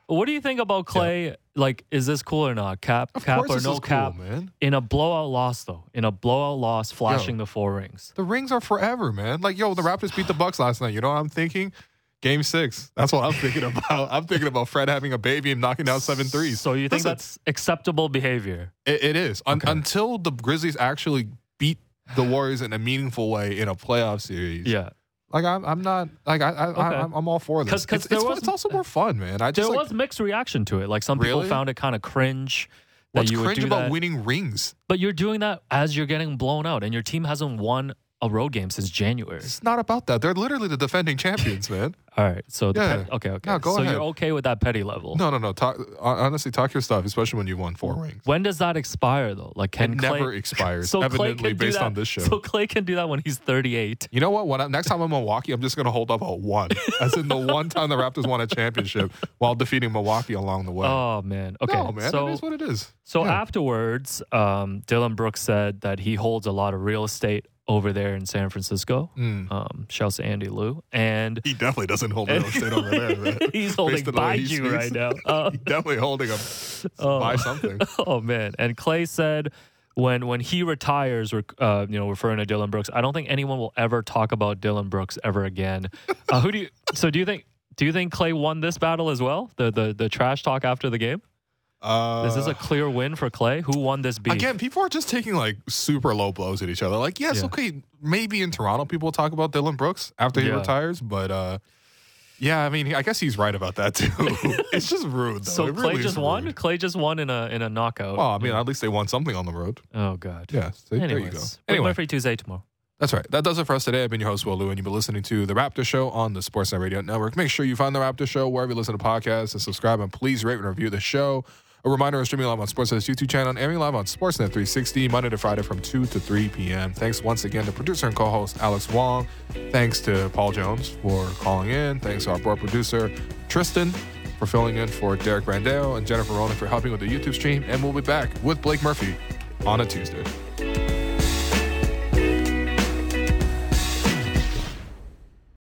what do you think about Klay? Yeah. Like, is this cool or not? Cap or no cap? Cool, man. In a blowout loss, though. In a blowout loss, flashing the four rings. The rings are forever, man. Like, the Raptors beat the Bucks last night. You know what I'm thinking? Game 6. That's what I'm thinking about. I'm thinking about Fred having a baby and knocking down 7 threes. So you think that's acceptable behavior? It is. Okay. Until the Grizzlies actually beat the Warriors in a meaningful way in a playoff series. Yeah. Like, I'm all for this. Cause it's also more fun, man. There was mixed reaction to it. Like, some people found it kind of cringe that you would do that. What's cringe about winning rings? But you're doing that as you're getting blown out, and your team hasn't won a road game since January. It's not about that. They're literally the defending champions, man. All right. So, okay. No, go ahead. You're okay with that petty level? No. Honestly, talk your stuff, especially when you won 4 rings. When does that expire, though? Like, it never expires, so evidently, based on this show. So Klay can do that when he's 38. You know what? Next time I'm in Milwaukee, I'm just going to hold up a 1. As in the one time the Raptors won a championship while defeating Milwaukee along the way. Oh, man. Okay. No, man. So, it is what it is. So afterwards, Dillon Brooks said that he holds a lot of real estate over there in San Francisco. Shouts to Andy Liu. And he definitely doesn't hold real estate over there, man. He's holding Baiju right now. He's definitely holding him by something. Oh, man. And Klay said when he retires, referring to Dillon Brooks, I don't think anyone will ever talk about Dillon Brooks ever again. Do you think Klay won this battle as well? The trash talk after the game? Is this a clear win for Klay? Who won this beef? Again, people are just taking like super low blows at each other. Like, yes, okay, maybe in Toronto people will talk about Dillon Brooks after he retires, but yeah, I mean, I guess he's right about that too. It's just rude. So Klay really just won. Klay just won in a knockout. Well, I mean, at least they won something on the road. Oh God. Yeah. So anyways, there you go. Anyway, Murphy Tuesday tomorrow. That's right. That does it for us today. I've been your host, Will Lou, and you've been listening to The Raptor Show on the Sportsnet Radio Network. Make sure you find The Raptor Show wherever you listen to podcasts and subscribe, and please rate and review the show. A reminder, we're streaming live on Sportsnet's YouTube channel and airing live on Sportsnet 360 Monday to Friday from 2 to 3 p.m. Thanks once again to producer and co-host Alex Wong. Thanks to Paul Jones for calling in. Thanks to our board producer, Tristan, for filling in for Derek Brandeo and Jennifer Rowland for helping with the YouTube stream. And we'll be back with Blake Murphy on a Tuesday.